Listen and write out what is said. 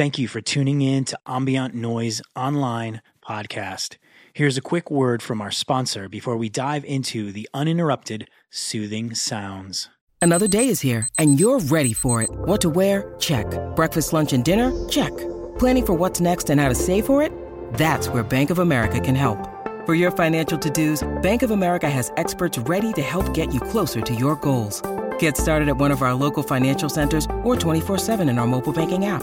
Thank you for tuning in to Ambient Noise Online Podcast. Here's a quick word from our sponsor before we dive into the uninterrupted, soothing sounds. Another day is here, and you're ready for it. What to wear? Check. Breakfast, lunch, and dinner? Check. Planning for what's next and how to save for it? That's where Bank of America can help. For your financial to-dos, Bank of America has experts ready to help get you closer to your goals. Get started at one of our local financial centers or 24/7 in our mobile banking app.